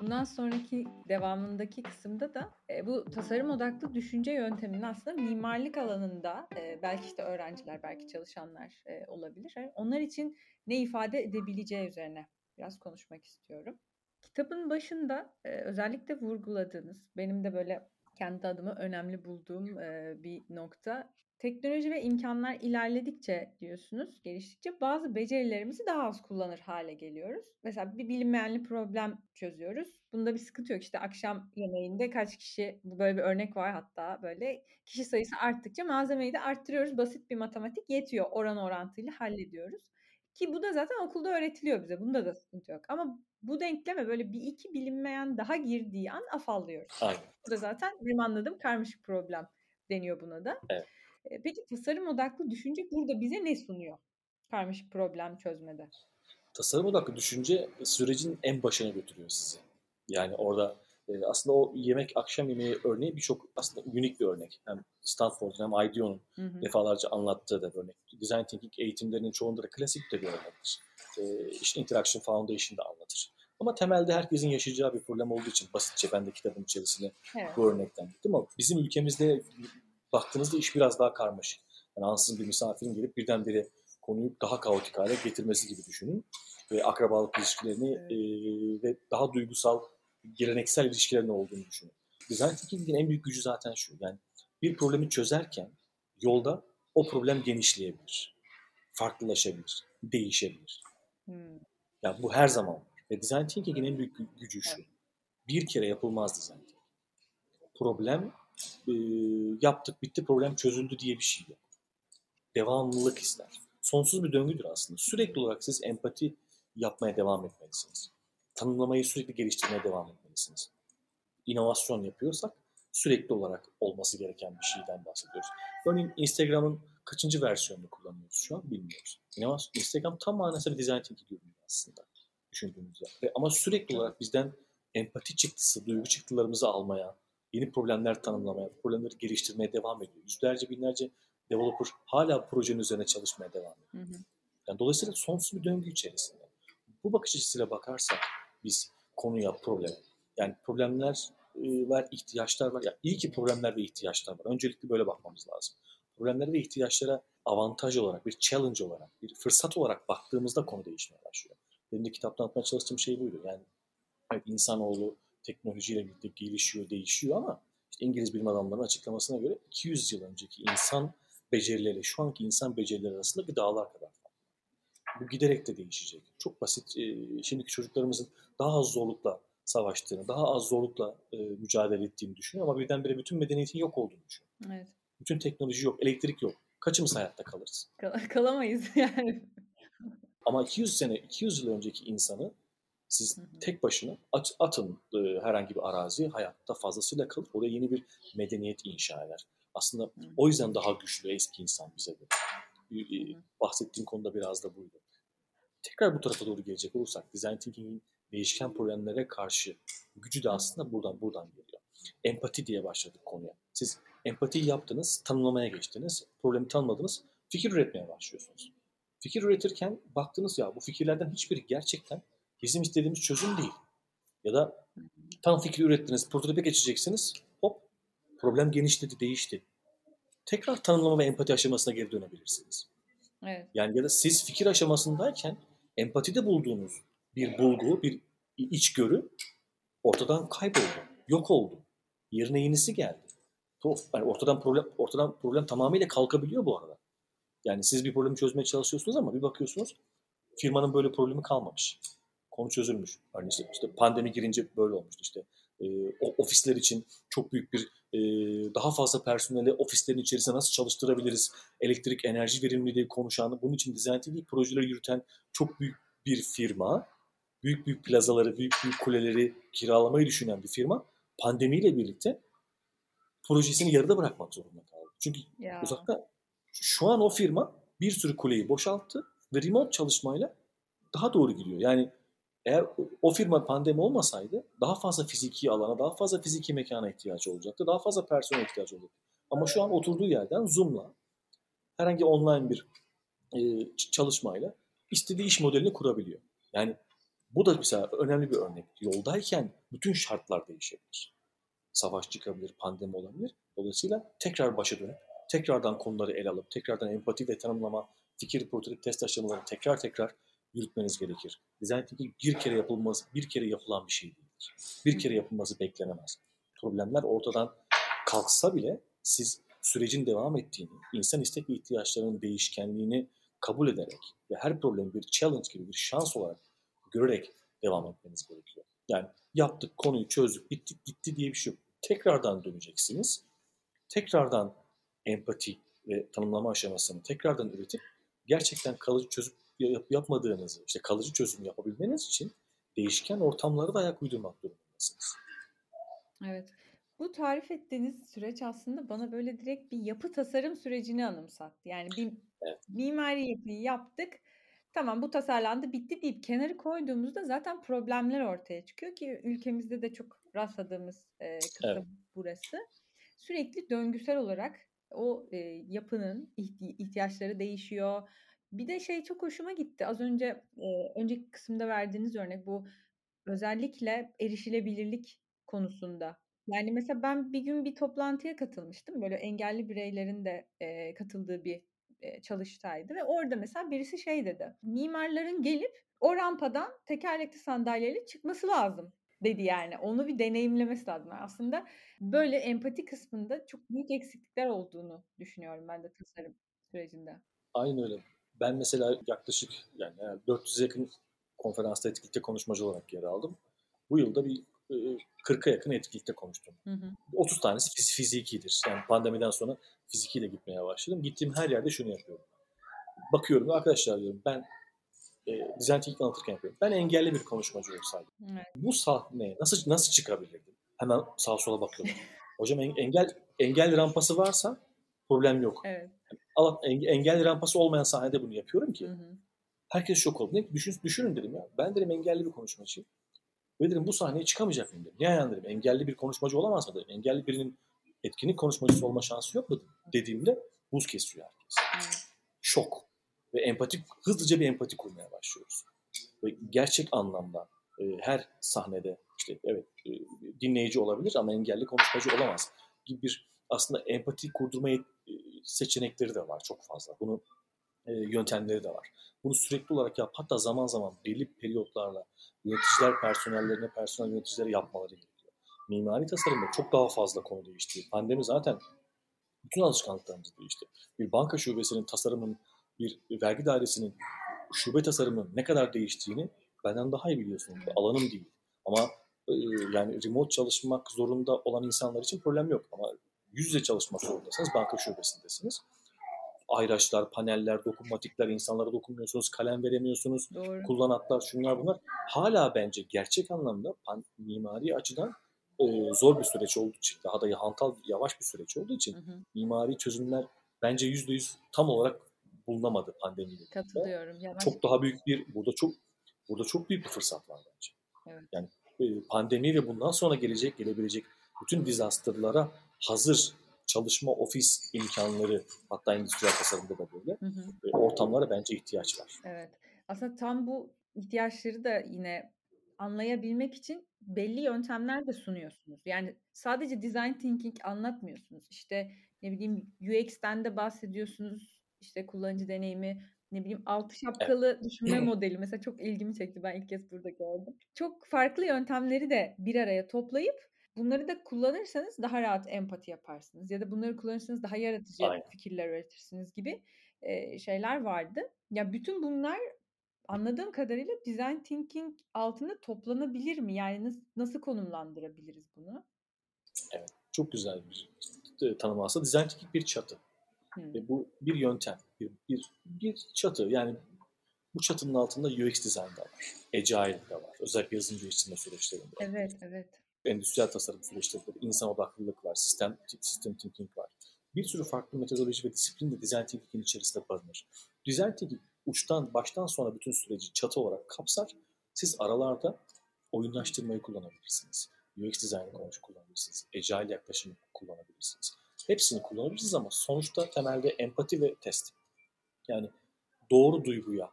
Bundan sonraki devamındaki kısımda da bu tasarım odaklı düşünce yönteminin aslında mimarlık alanında belki işte öğrenciler, belki çalışanlar olabilir. Onlar için ne ifade edebileceği üzerine biraz konuşmak istiyorum. Kitabın başında özellikle vurguladığınız, benim de böyle kendi adıma önemli bulduğum bir nokta. Teknoloji ve imkanlar ilerledikçe diyorsunuz, geliştikçe bazı becerilerimizi daha az kullanır hale geliyoruz. Mesela bir bilinmeyenli problem çözüyoruz. Bunda bir sıkıntı yok. İşte akşam yemeğinde kaç kişi, böyle bir örnek var hatta, böyle kişi sayısı arttıkça malzemeyi de arttırıyoruz. Basit bir matematik yetiyor. Oran orantıyla hallediyoruz. Ki bu da zaten okulda öğretiliyor bize. Bunda da sıkıntı yok. Ama bu denkleme böyle bir iki bilinmeyen daha girdiği an afallıyoruz. Aynen. Bu da zaten benim anladığım karmaşık problem deniyor buna da. Evet. Peki tasarım odaklı düşünce burada bize ne sunuyor karmaşık problem çözmede? Tasarım odaklı düşünce sürecin en başına götürüyor sizi. Yani orada aslında o akşam yemeği örneği birçok aslında unik bir örnek. Hem Stanford'un hem IDEO'nun defalarca anlattığı da bir örnek. Design Thinking eğitimlerinin çoğunda da klasik de bir örnektir. İşte Interaction Foundation'da anlatır. Ama temelde herkesin yaşayacağı bir problem olduğu için basitçe ben de kitabın içerisine bu örnekten gittim. Ama bizim ülkemizde baktığınızda iş biraz daha karmaşık. Yani ansızın bir misafirin gelip birdenbire konuyu daha kaotik hale getirmesi gibi düşünün. Ve akrabalık ilişkilerini ve daha duygusal, geleneksel ilişkilerin olduğunu düşünün. Design Thinking'in en büyük gücü zaten şu. Yani bir problemi çözerken yolda o problem genişleyebilir, farklılaşabilir, değişebilir. Yani bu her zaman var. Ve Design Thinking'in en büyük gücü şu. Bir kere yapılmaz Design Thinking. Problem yaptık, bitti, problem çözüldü diye bir şey yok. Devamlılık ister. Sonsuz bir döngüdür aslında. Sürekli olarak siz empati yapmaya devam etmelisiniz. Tanımlamayı sürekli geliştirmeye devam etmelisiniz. İnovasyon yapıyorsak sürekli olarak olması gereken bir şeyden bahsediyoruz. Örneğin Instagram'ın kaçıncı versiyonunu kullanıyoruz şu an bilmiyoruz. Instagram tam manasıyla bir design thinking görünüyor aslında düşündüğümüzde. Ama sürekli olarak bizden empati çıktısı, duygu çıktılarımızı almaya, yeni problemler tanımlamaya, problemleri geliştirmeye devam ediyor. Yüzlerce, binlerce developer hala projenin üzerine çalışmaya devam ediyor. Yani dolayısıyla sonsuz bir döngü içerisinde. Bu bakış açısıyla bakarsak biz konuya problem, yani problemler var, ihtiyaçlar var. Yani iyi ki problemler ve ihtiyaçlar var. Öncelikle böyle bakmamız lazım. Problemlere ve ihtiyaçlara avantaj olarak, bir challenge olarak, bir fırsat olarak baktığımızda konu değişmeye başlıyor. Benim de kitaptan anlatmaya çalıştığım şey buydu. Yani evet, insanoğlu teknolojiyle birlikte gelişiyor, değişiyor ama işte İngiliz bilim adamlarının açıklamasına göre 200 yıl önceki insan becerileri, şu anki insan becerileri arasında bir dağlar kadar. Bu giderek de değişecek. Çok basit. Şimdiki çocuklarımızın daha az zorlukla savaştığını, daha az zorlukla mücadele ettiğini düşünüyor ama birdenbire bütün medeniyetin yok olduğunu düşünüyor. Evet. Bütün teknoloji yok, elektrik yok. Kaçımız hayatta kalırız? Kalamayız yani. Ama 200 yıl önceki insanı siz tek başına atın herhangi bir araziye, hayatta fazlasıyla kalır. Oraya yeni bir medeniyet inşa eder. Aslında o yüzden daha güçlü eski insan bize göre. Bahsettiğim konuda biraz da buydu. Tekrar bu tarafa doğru gelecek olursak Design Thinking'in değişken problemlere karşı gücü de aslında buradan geliyor. Empati diye başladık konuya. Siz empati yaptınız, tanımlamaya geçtiniz, problemi tanımladınız, fikir üretmeye başlıyorsunuz. Fikir üretirken baktınız ya bu fikirlerden hiçbiri gerçekten bizim istediğimiz çözüm değil. Ya da tam fikri ürettiniz, prototipe geçeceksiniz, hop problem genişledi, değişti. Tekrar tanımlama ve empati aşamasına geri dönebilirsiniz. Evet. Yani ya da siz fikir aşamasındayken empatide bulduğunuz bir bulgu, bir içgörü ortadan kayboldu, yok oldu. Yerine yenisi geldi. Yani ortadan problem tamamıyla kalkabiliyor bu arada. Yani siz bir problemi çözmeye çalışıyorsunuz ama bir bakıyorsunuz firmanın böyle problemi kalmamış. Konu çözülmüş. Yani işte pandemi girince böyle olmuştu işte. Ofisler için çok büyük bir daha fazla personeli ofislerin içerisinde nasıl çalıştırabiliriz? Elektrik, enerji verimliliği konuşan, bunun için Design Thinking projeleri yürüten çok büyük bir firma, büyük plazaları, büyük kuleleri kiralamayı düşünen bir firma pandemiyle birlikte projesini yarıda bırakmak zorunda kaldı. Çünkü uzakta şu an o firma bir sürü kuleyi boşalttı ve remote çalışmayla daha doğru gidiyor. Yani eğer o firma pandemi olmasaydı daha fazla fiziki alana, daha fazla fiziki mekana ihtiyacı olacaktı. Daha fazla personel ihtiyacı olacaktı. Ama şu an oturduğu yerden Zoom'la, herhangi online bir çalışmayla istediği iş modelini kurabiliyor. Yani Bu da mesela önemli bir örnek. Yoldayken bütün şartlar değişebilir. Savaş çıkabilir, pandemi olabilir. Dolayısıyla tekrar başa dönüp, tekrardan konuları ele alıp, tekrardan empati ve tanımlama, fikir, prototip, test aşamalarını tekrar yürütmeniz gerekir. Design thinking bir kere yapılan bir şey değildir. Bir kere yapılması beklenemez. Problemler ortadan kalksa bile siz sürecin devam ettiğini, insan istek ve ihtiyaçlarının değişkenliğini kabul ederek ve her problemi bir challenge gibi bir şans olarak görerek devam etmeniz gerekiyor. Yani yaptık, konuyu çözdük, bittik, gitti diye bir şey yok. Tekrardan döneceksiniz. Tekrardan empati ve tanımlama aşamasını tekrardan üretip gerçekten kalıcı çözüm yapmadığınızı, işte kalıcı çözüm yapabilmeniz için değişken ortamlara da ayak uydurmak durumundasınız. Evet. Bu tarif ettiğiniz süreç aslında bana böyle direkt bir yapı tasarım sürecini anımsattı. Yani bir mimari yapıyı yaptık. Tamam, bu tasarlandı, bitti deyip kenarı koyduğumuzda zaten problemler ortaya çıkıyor ki ülkemizde de çok rastladığımız kısım burası. Sürekli döngüsel olarak o yapının ihtiyaçları değişiyor. Bir de şey çok hoşuma gitti. Az önce önceki kısımda verdiğiniz örnek, bu özellikle erişilebilirlik konusunda. Yani mesela ben bir gün bir toplantıya katılmıştım. Böyle engelli bireylerin de katıldığı bir çalıştaydı ve orada mesela birisi şey dedi. Mimarların gelip o rampadan tekerlekli sandalyeyle çıkması lazım dedi yani. Onu bir deneyimlemesi lazım. Yani aslında böyle empati kısmında çok büyük eksiklikler olduğunu düşünüyorum ben de tasarım sürecinde. Aynen öyle. Ben mesela yaklaşık yani 400'e yakın konferansta etkinlikte konuşmacı olarak yer aldım. Bu yılda bir 40'a yakın etkinlikte konuştum. Hı hı. 30 tanesi fizikidir. Yani pandemiden sonra fizikiyle gitmeye başladım. Gittiğim her yerde şunu yapıyorum. Bakıyorum arkadaşlar diyorum, ben Design Thinking anlatırken yapıyorum. Ben engelli bir konuşmacı olsaydım. Evet. Bu sahneye nasıl çıkabilirdim? Hemen sağa sola bakıyorum. Hocam engel rampası varsa problem yok. Evet. Engelli rampası olmayan sahnede bunu yapıyorum ki. Hı hı. Herkes şok oldu. Düşünün dedim ya. Ben dedim engelli bir konuşmacıyım. Ve dedim bu sahneye çıkamayacak mıyım dedim. Yani dedim engelli bir konuşmacı olamaz mı dedim. Engelli birinin etkinlik konuşmacısı olma şansı yok mu dediğimde buz kesiyor herkes. Şok. Ve hızlıca bir empati kurmaya başlıyoruz. Ve gerçek anlamda her sahnede işte evet dinleyici olabilir ama engelli konuşmacı olamaz gibi bir aslında empati kurdurma seçenekleri de var çok fazla. Bunun yöntemleri de var. Bunu sürekli olarak yap. Hatta zaman zaman belli periyotlarla yöneticiler personel yöneticileri yapmaları gerekiyor. Mimari tasarımda çok daha fazla konu değişti. Pandemi zaten bütün alışkanlıklarımız değişti. Bir banka şubesinin tasarımının, bir vergi dairesinin şube tasarımının ne kadar değiştiğini benden daha iyi biliyorsunuz. Alanım değil. Ama yani remote çalışmak zorunda olan insanlar için problem yok. Ama yüz yüze çalışmak zorundasınız. Banka şubesindesiniz. Ayraçlar, paneller, dokunmatikler, insanlara dokunmuyorsunuz, kalem veremiyorsunuz, kullanatlar, şunlar bunlar. Hala bence gerçek anlamda mimari açıdan zor bir süreç olduğu için, daha da hantal, yavaş bir süreç olduğu için mimari çözümler bence %100 tam olarak bulunamadı pandemiyle. Katılıyorum. Çok daha büyük bir, burada çok büyük bir fırsat var bence. Evet. Yani pandemi ve bundan sonra gelebilecek bütün disasterlara hazır çalışma, ofis imkanları, hatta endüstriyel tasarımda da böyle ortamlara bence ihtiyaç var. Evet. Aslında tam bu ihtiyaçları da yine anlayabilmek için belli yöntemler de sunuyorsunuz. Yani sadece design thinking anlatmıyorsunuz. İşte ne bileyim UX'ten de bahsediyorsunuz. İşte kullanıcı deneyimi, ne bileyim altı şapkalı düşünme modeli mesela çok ilgimi çekti. Ben ilk kez burada gördüm. Çok farklı yöntemleri de bir araya toplayıp bunları da kullanırsanız daha rahat empati yaparsınız ya da bunları kullanırsanız daha yaratıcı fikirler üretirsiniz gibi şeyler vardı. Ya bütün bunlar anladığım kadarıyla design thinking altında toplanabilir mi? Yani nasıl konumlandırabiliriz bunu? Evet, çok güzel bir tanım aslında. Design thinking bir çatı. Ve bu bir yöntem, bir çatı. Yani bu çatının altında UX design de var, agile de var. Özellikle yazılım geliştirme süreçlerinde. Evet. Endüstriyel tasarım süreçleri, insan odaklılık var, sistem thinking var. Bir sürü farklı metodoloji ve disiplin de design thinking'in içerisinde barınır. Design thinking baştan sona bütün süreci çatı olarak kapsar. Siz aralarda oyunlaştırmayı kullanabilirsiniz. UX design'ı kullanabilirsiniz. Agile yaklaşımı kullanabilirsiniz. Hepsini kullanabilirsiniz ama sonuçta temelde empati ve test. Yani doğru duyguya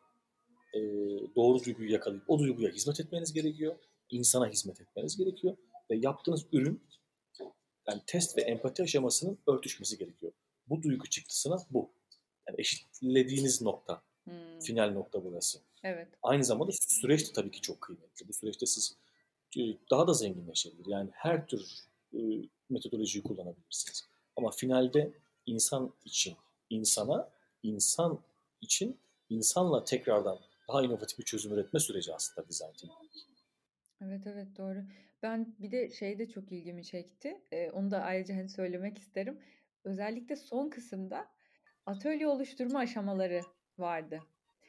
doğru duyguyu yakalayıp o duyguya hizmet etmeniz gerekiyor. İnsana hizmet etmeniz gerekiyor. Ve yaptığınız ürün, yani test ve empati aşamasının örtüşmesi gerekiyor. Bu duygu çıktısına bu. Yani eşitlediğiniz nokta, final nokta burası. Evet. Aynı zamanda süreç de tabii ki çok kıymetli. Bu süreçte siz daha da zenginleşebilir. Yani her tür metodolojiyi kullanabilirsiniz. Ama finalde insan için insanla tekrardan daha inovatif bir çözüm üretme süreci aslında Design Thinking. Evet doğru. Ben bir de şeyde çok ilgimi çekti. Onu da ayrıca söylemek isterim. Özellikle son kısımda atölye oluşturma aşamaları vardı.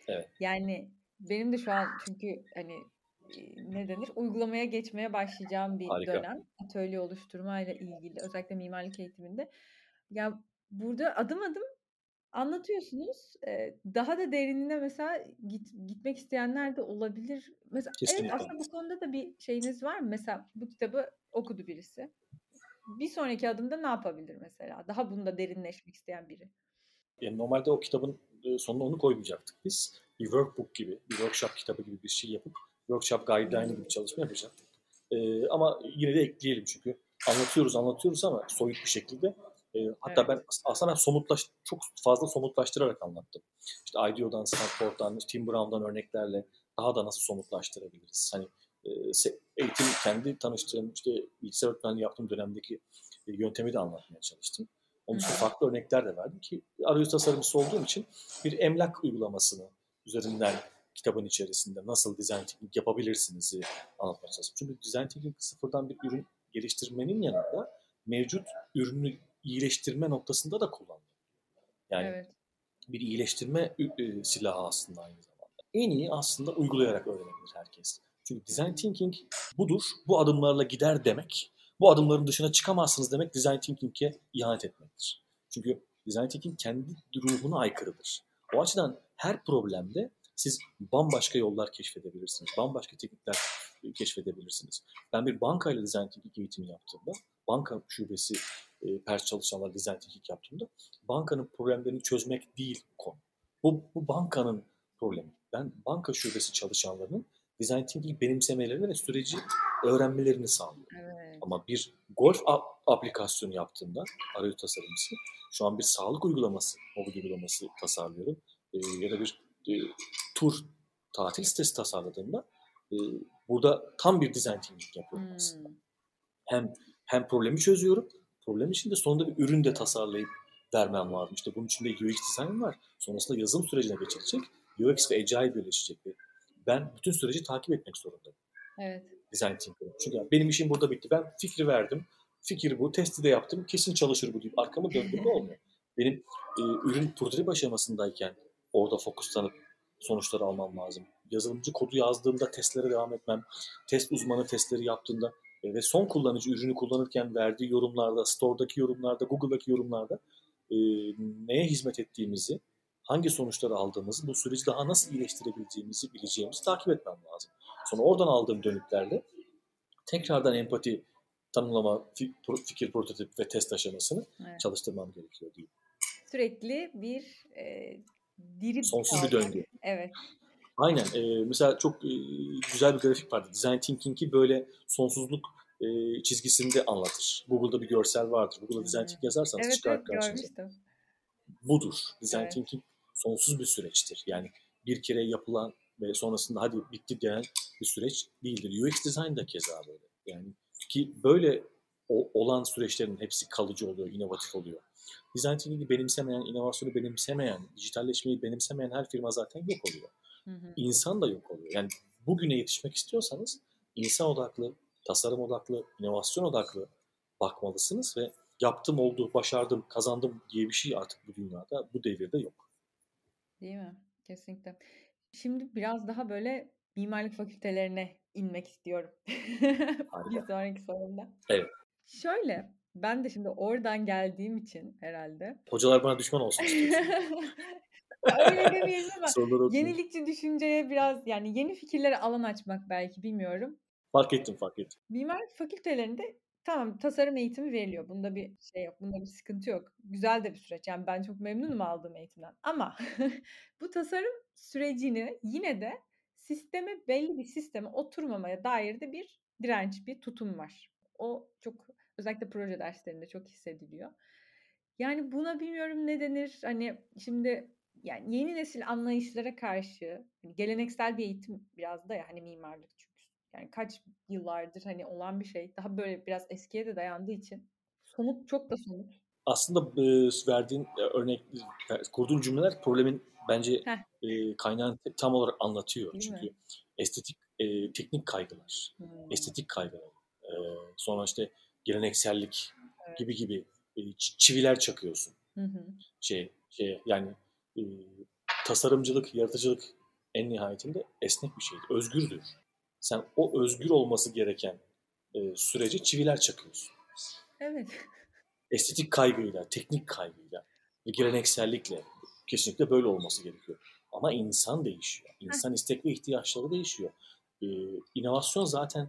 Evet. Yani benim de şu an çünkü uygulamaya geçmeye başlayacağım bir Harika. Dönem atölye oluşturmayla ilgili özellikle mimarlık eğitiminde. Ya burada adım adım anlatıyorsunuz. Daha da derinine mesela gitmek isteyenler de olabilir. Mesela evet, aslında bu konuda da bir şeyiniz var mı? Mesela bu kitabı okudu birisi. Bir sonraki adımda ne yapabilir mesela? Daha bunda derinleşmek isteyen biri. Yani normalde o kitabın sonuna onu koymayacaktık biz. Bir workbook gibi, bir workshop kitabı gibi bir şey yapıp workshop guideline'ı gibi çalışma yapacaktık. Ama yine de ekleyelim çünkü anlatıyoruz ama soyut bir şekilde. Hatta evet. Çok fazla somutlaştırarak anlattım. İşte IDEO'dan, Stanford'dan, Tim Brown'dan örneklerle daha da nasıl somutlaştırabiliriz? Hani eğitim kendi tanıştığım, işte bilgisayar öğretmenliği yaptığım dönemdeki yöntemi de anlatmaya çalıştım. Onun için farklı örnekler de verdim ki arayüz tasarımcısı olduğum için bir emlak uygulamasını üzerinden kitabın içerisinde nasıl design thinking yapabilirsiniz anlatmaya çalıştım. Çünkü design thinking sıfırdan bir ürün geliştirmenin yanında mevcut ürünü iyileştirme noktasında da kullanılıyor. Yani bir iyileştirme silahı aslında aynı zamanda. En iyi aslında uygulayarak öğrenebilir herkes. Çünkü design thinking budur, bu adımlarla gider demek, bu adımların dışına çıkamazsınız demek design thinking'e ihanet etmektir. Çünkü design thinking kendi ruhuna aykırıdır. O açıdan her problemde siz bambaşka yollar keşfedebilirsiniz, bambaşka teknikler keşfedebilirsiniz. Ben bir bankayla design thinking eğitimi yaptığımda, banka şubesi pers çalışanlar design thinking yaptığımda bankanın problemlerini çözmek değil konu. Bu bankanın problemi. Ben banka şubesi çalışanlarının design thinking benimsemelerini ve süreci öğrenmelerini sağlıyorum. Evet. Ama bir golf aplikasyonu yaptığımda arayüz tasarımcısı, şu an bir sağlık uygulaması, mobil uygulaması tasarlıyorum ya da bir tur tatil sitesi tasarladığımda burada tam bir design thinking yapıyorum aslında. Hem problemi çözüyorum, problem için de sonunda bir ürün de tasarlayıp vermem lazım. İşte bunun içinde UX design var. Sonrasında yazılım sürecine geçilecek. UX ve Agile birleşecek. Ben bütün süreci takip etmek zorundayım. Evet. Design thinking. Çünkü benim işim burada bitti. Ben fikri verdim. Fikir bu. Testi de yaptım. Kesin çalışır bu deyip arkamı döndüğümde olmuyor. Benim ürün prototipi aşamasındayken orada fokuslanıp sonuçları almam lazım. Yazılımcı kodu yazdığımda testlere devam etmem. Test uzmanı testleri yaptığında ve son kullanıcı ürünü kullanırken verdiği yorumlarda, store'daki yorumlarda, Google'daki yorumlarda neye hizmet ettiğimizi, hangi sonuçları aldığımızı, bu süreci daha nasıl iyileştirebileceğimizi bileceğimizi takip etmem lazım. Sonra oradan aldığım dönüklerle tekrardan empati, tanımlama, fikir, prototip ve test aşamasını çalıştırmam gerekiyor diyeyim. Sürekli bir diri sonsuz bir döngü. Evet. Aynen. Mesela çok güzel bir grafik vardı. Design Thinking'i böyle sonsuzluk çizgisinde anlatır. Google'da bir görsel vardır. Google'da Design Thinking yazarsanız çıkar karşınıza. Budur. Design Thinking sonsuz bir süreçtir. Yani bir kere yapılan ve sonrasında hadi bitti denen bir süreç değildir. UX Design da keza böyle. Yani ki böyle olan süreçlerin hepsi kalıcı oluyor, inovatif oluyor. Design Thinking'i benimsemeyen, inovasyonu benimsemeyen, dijitalleşmeyi benimsemeyen her firma zaten yok oluyor. İnsan da yok oluyor. Yani bugüne yetişmek istiyorsanız insan odaklı, tasarım odaklı, inovasyon odaklı bakmalısınız ve yaptım, oldu, başardım, kazandım diye bir şey artık bu dünyada, bu devirde yok. Değil mi? Kesinlikle. Şimdi biraz daha böyle mimarlık fakültelerine inmek istiyorum. Bir sonraki sorumda. Evet. Şöyle, ben de şimdi oradan geldiğim için herhalde. Hocalar bana düşman olsun istiyorsun. Öyle demeyelim ama yenilikçi düşünceye biraz yeni fikirlere alan açmak belki bilmiyorum. Fark ettim. Mimarlık fakültelerinde Tamam, tasarım eğitimi veriliyor. Bunda bir şey yok. Bunda bir sıkıntı yok. Güzel de bir süreç. Yani ben çok memnunum aldığım eğitimden. Ama bu tasarım sürecini yine de sisteme, belli bir sisteme oturmamaya dair de bir direnç, bir tutum var. O çok özellikle proje derslerinde çok hissediliyor. Yani buna bilmiyorum ne denir. Hani şimdi yani yeni nesil anlayışlara karşı hani geleneksel bir eğitim biraz da ya hani mimarlık çünkü. Yani kaç yıllardır hani olan bir şey. Daha böyle biraz eskiye de dayandığı için somut, çok da somut. Aslında verdiğin örnek, kurduğun cümleler problemin bence kaynağını tam olarak anlatıyor. Değil çünkü mi? Estetik, teknik kaygılar, estetik kaygılar. Sonra işte geleneksellik gibi çiviler çakıyorsun. Hı-hı. Yani tasarımcılık, yaratıcılık en nihayetinde esnek bir şeydir, özgürdür. Sen o özgür olması gereken sürece çiviler çakıyorsun. Evet. Estetik kaygıyla, teknik kaygıyla ve geleneksellikle kesinlikle böyle olması gerekiyor. Ama insan değişiyor. İnsan istek ve ihtiyaçları değişiyor. İnovasyon zaten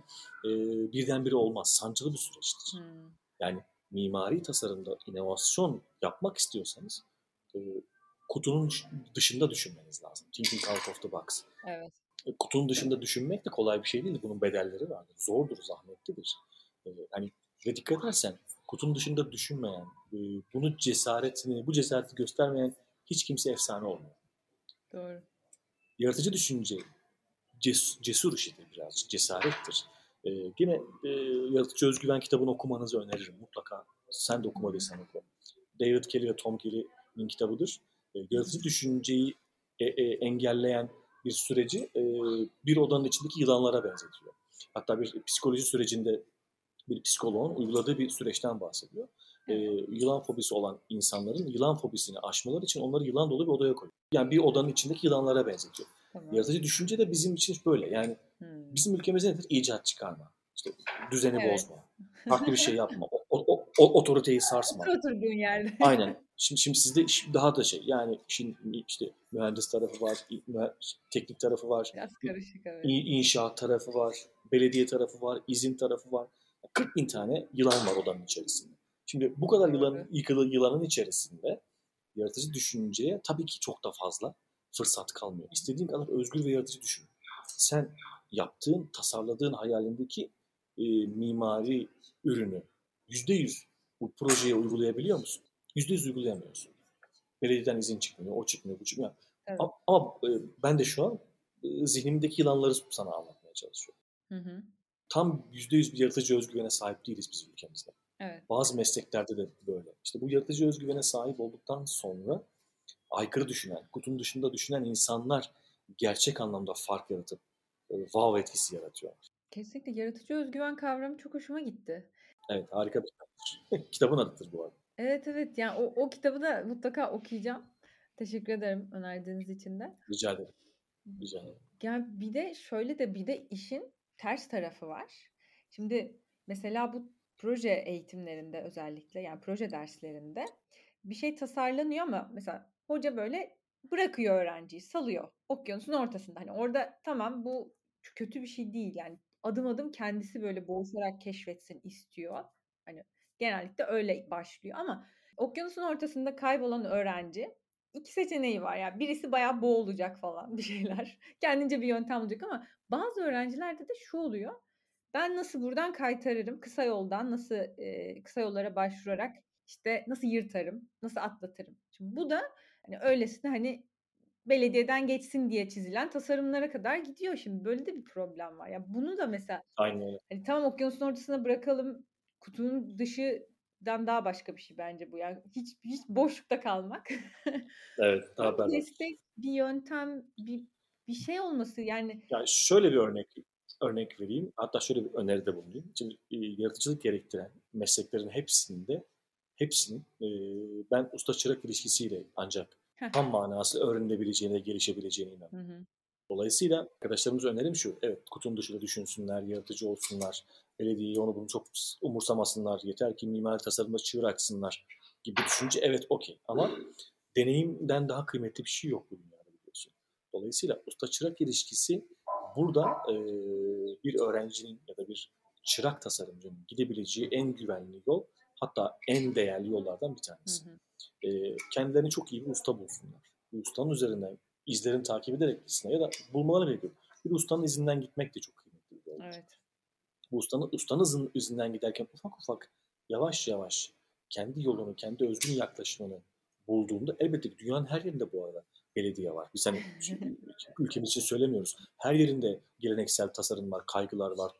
birdenbire olmaz. Sancılı bir süreçtir. Hmm. Yani mimari tasarımda inovasyon yapmak istiyorsanız kutunun dışında düşünmeniz lazım. Thinking out of the box. Evet. Kutunun dışında düşünmek de kolay bir şey değil. Bunun bedelleri vardır. Zordur, zahmetlidir. Hani ve dikkat edersen kutunun dışında düşünmeyen, bu cesareti göstermeyen hiç kimse efsane olmuyor. Doğru. Yaratıcı düşünce cesur işidir biraz. Cesarettir. Yine Yaratıcı Özgüven kitabını okumanızı öneririm. Mutlaka sen de okumadıysan oku. David Kelly ve Tom Kelly'nin kitabıdır. Yaratıcı düşünceyi engelleyen bir süreci bir odanın içindeki yılanlara benzetiyor. Hatta bir psikoloji sürecinde bir psikoloğun uyguladığı bir süreçten bahsediyor. Yılan fobisi olan insanların yılan fobisini aşmaları için onları yılan dolu bir odaya koyuyor. Yani bir odanın içindeki yılanlara benzetiyor. Tamam. Yaratıcı düşünce de bizim için böyle. Yani bizim ülkemiz nedir? İcat çıkarma. İşte düzeni bozma. Farklı bir şey yapma. Otoriteyi sarsma. Oturduğun yerde. Aynen. Şimdi sizde iş daha da şey. Yani şimdi işte mühendis tarafı var, teknik tarafı var. Biraz karışık, evet. İnşaat tarafı var, belediye tarafı var, izin tarafı var. 40 bin tane yılan var odanın içerisinde. Şimdi bu kadar yılanın içerisinde yaratıcı düşünceye tabii ki çok da fazla fırsat kalmıyor. İstediğin kadar özgür ve yaratıcı düşün. Sen yaptığın, tasarladığın hayalindeki mimari ürünü %100 bu projeye uygulayabiliyor musun? %100 uygulayamıyorsun. Belediyeden izin çıkmıyor, o çıkmıyor, bu çıkmıyor. Evet. Ama ben de şu an zihnimdeki yılanları sana anlatmaya çalışıyorum. Hı. Tam %100 bir yaratıcı özgüvene sahip değiliz biz ülkemizde. Evet. Bazı mesleklerde de böyle. İşte bu yaratıcı özgüvene sahip olduktan sonra aykırı düşünen, kutunun dışında düşünen insanlar gerçek anlamda fark yaratıp wow etkisi yaratıyorlar. Kesinlikle yaratıcı özgüven kavramı çok hoşuma gitti. Evet, harika bir kitaptır. Kitabın adıdır bu arada. Evet, yani o kitabı da mutlaka okuyacağım. Teşekkür ederim önerdiğiniz için de. Rica ederim. Yani bir de işin ters tarafı var. Şimdi mesela bu proje eğitimlerinde özellikle, yani proje derslerinde bir şey tasarlanıyor ama mesela hoca böyle bırakıyor öğrenciyi, salıyor okyanusun ortasında. Hani orada tamam, bu kötü bir şey değil. Yani adım adım kendisi böyle boğuşarak keşfetsin istiyor. Hani genellikle öyle başlıyor ama okyanusun ortasında kaybolan öğrenci, iki seçeneği var. Yani birisi bayağı boğulacak falan bir şeyler. Kendince bir yöntem olacak ama bazı öğrencilerde de şu oluyor. Ben nasıl buradan kaytarırım? Kısa yoldan nasıl, kısa yollara başvurarak işte nasıl yırtarım? Nasıl atlatırım? Şimdi bu da hani öylesine hani belediyeden geçsin diye çizilen tasarımlara kadar gidiyor. Şimdi böyle de bir problem var. Ya yani bunu da mesela hani tamam, okyanusun ortasına bırakalım. Kutunun dışından daha başka bir şey bence bu. Yani hiç boşlukta kalmak. Evet, daha berbat. Bir yöntem, bir şey olması yani. Yani şöyle bir örnek vereyim. Hatta şöyle bir öneride bulunayım. Şimdi yaratıcılık gerektiren mesleklerin hepsinin ben usta çırak ilişkisiyle ancak tam manası öğrenilebileceğine, gelişebileceğine inanıyorum. Hı hı. Dolayısıyla arkadaşlarımız önerim şu. Evet, kutunun dışında düşünsünler, yaratıcı olsunlar. Belediyeyi onu bunu çok umursamasınlar. Yeter ki mimari tasarıma çığır açsınlar gibi düşünce evet, okey. Ama deneyimden daha kıymetli bir şey yok bu dünyada, biliyorsun. Dolayısıyla usta çırak ilişkisi burada bir öğrencinin ya da bir çırak tasarımcının gidebileceği en güvenli yol, hatta en değerli yollardan bir tanesi. Hı hı. Kendilerini çok iyi bir usta bulsunlar. Bir ustanın üzerinden izlerini takip ederek gitsinler ya da bulmalarını bekliyorum. Bir ustanın izinden gitmek de çok kıymetli bir yol. Evet. Bu ustanın izinden giderken ufak ufak, yavaş yavaş kendi yolunu, kendi özgün yaklaşımını bulduğunda, elbette ki dünyanın her yerinde bu arada belediye var. Biz hani ülkemiz için söylemiyoruz. Her yerinde geleneksel tasarım var, kaygılar var.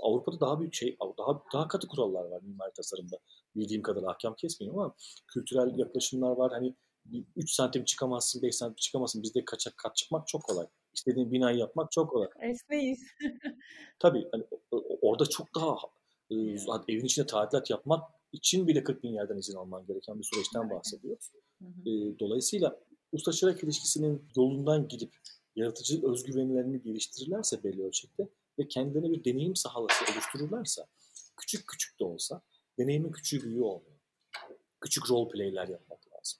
Avrupa'da daha büyük şey, daha katı kurallar var mimari tasarımda. Bildiğim kadarıyla, ahkam kesmiyorum ama kültürel yaklaşımlar var. Hani 3 santim çıkamazsın, 5 santim çıkamazsın. Bizde kaçak kat çıkmak çok kolay. İstediğin binayı yapmak çok kolay. Esneyiz. Tabii hani orada çok daha evin içinde tadilat yapmak için bile 40.000 yerden izin alman gereken bir süreçten bahsediyoruz. Dolayısıyla usta çırak ilişkisinin yolundan gidip yaratıcılık özgüvenlerini geliştirirlerse belli ölçekte ve kendilerine bir deneyim sahası oluştururlarsa, küçük küçük de olsa, deneyimin küçüğü büyüğü olmuyor. Küçük role play'ler yapmak lazım.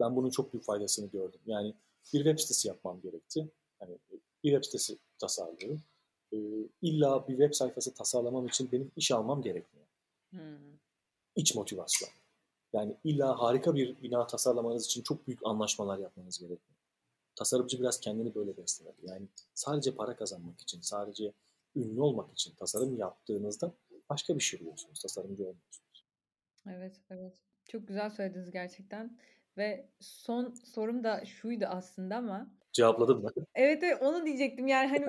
Ben bunun çok büyük faydasını gördüm. Yani bir web sitesi yapmam gerekti. Yani bir web sitesi tasarlıyorum. İlla bir web sayfası tasarlamam için benim iş almam gerekmiyor. İç motivasyon. Yani illa harika bir bina tasarlamanız için çok büyük anlaşmalar yapmanız gerekmiyor. Tasarımcı biraz kendini böyle beslemeli. Yani sadece para kazanmak için, sadece ünlü olmak için tasarım yaptığınızda başka bir şey oluyorsunuz. Tasarımcı olmuyorsunuz. Evet, evet. Çok güzel söylediniz gerçekten. Ve son sorum da şuydu aslında ama... Cevapladım mı? Evet, evet, onu diyecektim. Yani hani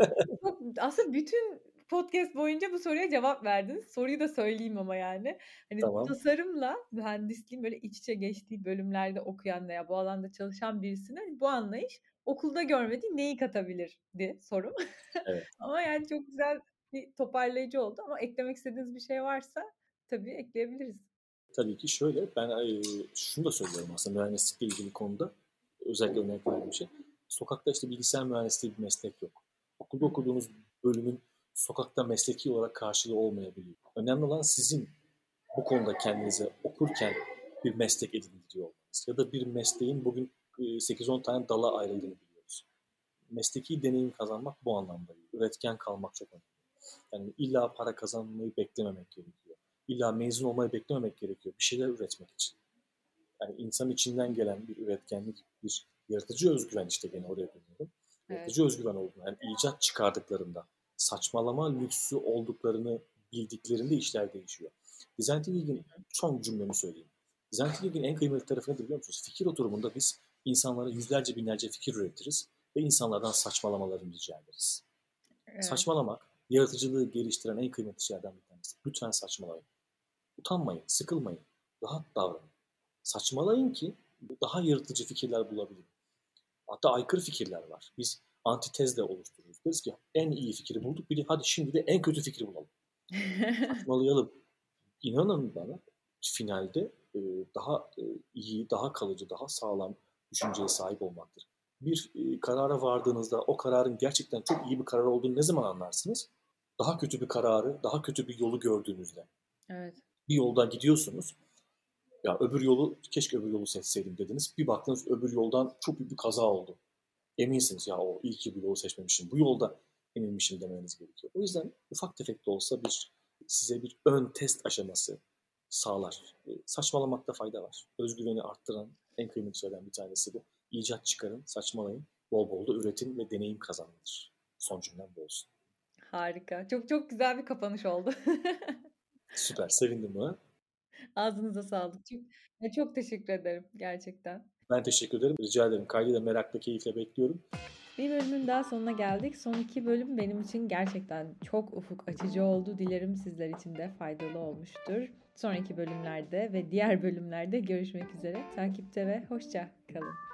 aslında bütün... Podcast boyunca bu soruya cevap verdiniz. Soruyu da söyleyeyim ama yani. Hani tamam. Tasarımla mühendisliğin böyle iç içe geçtiği bölümlerde okuyan veya bu alanda çalışan birisine bu anlayış okulda görmediği neyi katabilirdi sorum. Evet. Ama yani çok güzel bir toparlayıcı oldu. Ama eklemek istediğiniz bir şey varsa tabii ekleyebiliriz. Tabii ki şöyle, ben şunu da söylüyorum aslında mühendislikle ilgili konuda. Özellikle örnek verdiğim şey. Sokakta işte bilgisayar mühendisliği bir meslek yok. Okulda okuduğunuz bölümün sokakta mesleki olarak karşılığı olmayabiliyor. Önemli olan sizin bu konuda kendinize okurken bir meslek ediniliyor olmanız. Ya da bir mesleğin bugün 8-10 tane dala ayrıldığını biliyoruz. Mesleki deneyim kazanmak bu anlamda. Üretken kalmak çok önemli. Yani illa para kazanmayı beklememek gerekiyor. İlla mezun olmayı beklememek gerekiyor. Bir şeyler üretmek için. Yani insan içinden gelen bir üretkenlik, bir yaratıcı özgüven, işte gene oraya dönüyorum. Yaratıcı özgüven olduğunu, yani icat çıkardıklarında saçmalama lüksü olduklarını bildiklerinde işler değişiyor. Design Thinking'in son cümlemi söyleyeyim. Design Thinking'in en kıymetli tarafını da biliyor musunuz? Fikir oturumunda biz insanlara yüzlerce binlerce fikir üretiriz ve insanlardan saçmalamalarını rica ederiz. Evet. Saçmalamak, yaratıcılığı geliştiren en kıymetli şeylerden bir tanesi. Lütfen saçmalamayın. Utanmayın, sıkılmayın. Rahat davranın. Saçmalayın ki daha yaratıcı fikirler bulabilin. Hatta aykırı fikirler var. Biz antitez de oluştururuz. Deriz ki en iyi fikri bulduk, bir de hadi şimdi de en kötü fikri bulalım. Saçmalayalım. İnanın bana finalde daha iyi, daha kalıcı, daha sağlam düşünceye sahip olmaktır. Bir karara vardığınızda o kararın gerçekten çok iyi bir karar olduğunu ne zaman anlarsınız? Daha kötü bir kararı, daha kötü bir yolu gördüğünüzde. Evet. Bir yoldan gidiyorsunuz. Ya keşke öbür yolu seçseydim dediniz. Bir baktınız öbür yoldan çok büyük bir kaza oldu. Eminsiniz ya o iyi ki bu yolu seçmemişim, bu yolda eminmişim demeniz gerekiyor. O yüzden ufak tefek de olsa size bir ön test aşaması sağlar. Saçmalamakta fayda var. Özgüveni arttıran en kıymetli şeylerden bir tanesi bu. İcat çıkarın, saçmalayın, bol bol da üretin ve deneyim kazanılır. Son cümlem bu olsun. Harika. Çok çok güzel bir kapanış oldu. Süper. Sevindim buna. Ağzınıza sağlık. Çok teşekkür ederim gerçekten. Ben teşekkür ederim. Rica ederim. Kaygıyla, merakla, keyifle bekliyorum. Bir bölümün daha sonuna geldik. Son 2 bölüm benim için gerçekten çok ufuk açıcı oldu. Dilerim sizler için de faydalı olmuştur. Sonraki bölümlerde ve diğer bölümlerde görüşmek üzere. Takipte ve hoşça kalın.